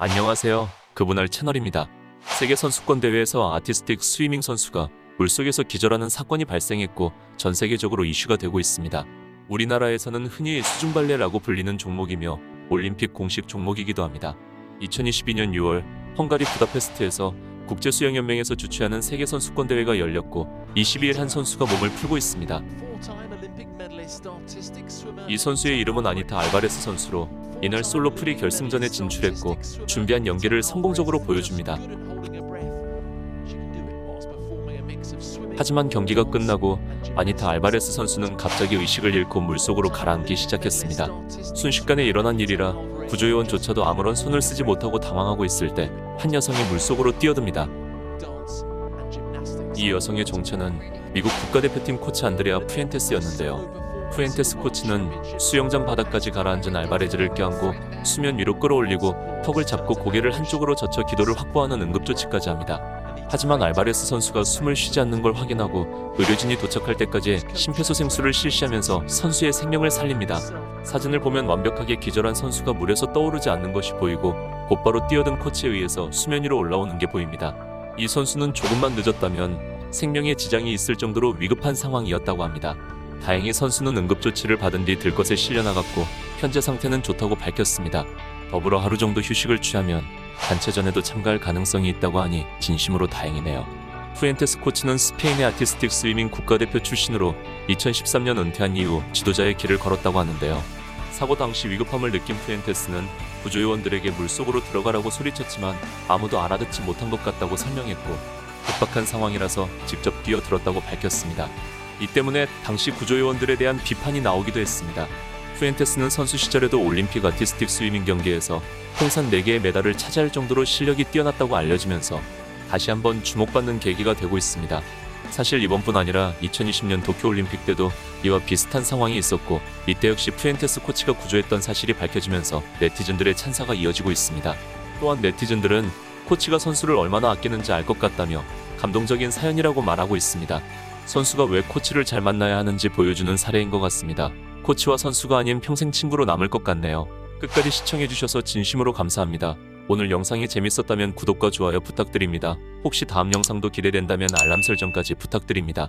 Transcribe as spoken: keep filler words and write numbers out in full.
안녕하세요. 그분할 채널입니다. 세계선수권대회에서 아티스틱 스위밍 선수가 물속에서 기절하는 사건이 발생했고 전 세계적으로 이슈가 되고 있습니다. 우리나라에서는 흔히 수중발레라고 불리는 종목이며 올림픽 공식 종목이기도 합니다. 이천이십이 년 유월 헝가리 부다페스트에서 국제수영연맹에서 주최하는 세계선수권대회가 열렸고 이십이 일 한 선수가 몸을 풀고 있습니다. 이 선수의 이름은 아니타 알바레스 선수로 이날 솔로 프리 결승전에 진출했고 준비한 연기를 성공적으로 보여줍니다. 하지만 경기가 끝나고 아니타 알바레스 선수는 갑자기 의식을 잃고 물속으로 가라앉기 시작했습니다. 순식간에 일어난 일이라 구조요원조차도 아무런 손을 쓰지 못하고 당황하고 있을 때 한 여성이 물속으로 뛰어듭니다. 이 여성의 정체는 미국 국가대표팀 코치 안드레아 푸엔테스였는데요. 푸엔테스 코치는 수영장 바닥까지 가라앉은 알바레즈를 껴안고 수면 위로 끌어올리고 턱을 잡고 고개를 한쪽으로 젖혀 기도를 확보하는 응급조치까지 합니다. 하지만 알바레스 선수가 숨을 쉬지 않는 걸 확인하고 의료진이 도착할 때까지 심폐소생술을 실시하면서 선수의 생명을 살립니다. 사진을 보면 완벽하게 기절한 선수가 물에서 떠오르지 않는 것이 보이고 곧바로 뛰어든 코치에 의해서 수면 위로 올라오는 게 보입니다. 이 선수는 조금만 늦었다면 생명에 지장이 있을 정도로 위급한 상황이었다고 합니다. 다행히 선수는 응급조치를 받은 뒤 들것에 실려나갔고 현재 상태는 좋다고 밝혔습니다. 더불어 하루 정도 휴식을 취하면 단체전에도 참가할 가능성이 있다고 하니 진심으로 다행이네요. 푸엔테스 코치는 스페인의 아티스틱 스위밍 국가대표 출신으로 이천십삼 년 은퇴한 이후 지도자의 길을 걸었다고 하는데요. 사고 당시 위급함을 느낀 푸엔테스는 구조요원들에게 물속으로 들어가라고 소리쳤지만 아무도 알아듣지 못한 것 같다고 설명했고 급박한 상황이라서 직접 뛰어들었다고 밝혔습니다. 이 때문에 당시 구조요원들에 대한 비판이 나오기도 했습니다. 푸엔테스는 선수 시절에도 올림픽 아티스틱 스위밍 경기에서 통산 네 개의 메달을 차지할 정도로 실력이 뛰어났다고 알려지면서 다시 한번 주목받는 계기가 되고 있습니다. 사실 이번뿐 아니라 이천이십 년 도쿄올림픽 때도 이와 비슷한 상황이 있었고 이때 역시 푸엔테스 코치가 구조했던 사실이 밝혀지면서 네티즌들의 찬사가 이어지고 있습니다. 또한 네티즌들은 코치가 선수를 얼마나 아끼는지 알 것 같다며 감동적인 사연이라고 말하고 있습니다. 선수가 왜 코치를 잘 만나야 하는지 보여주는 사례인 것 같습니다. 코치와 선수가 아닌 평생 친구로 남을 것 같네요. 끝까지 시청해주셔서 진심으로 감사합니다. 오늘 영상이 재밌었다면 구독과 좋아요 부탁드립니다. 혹시 다음 영상도 기대된다면 알람 설정까지 부탁드립니다.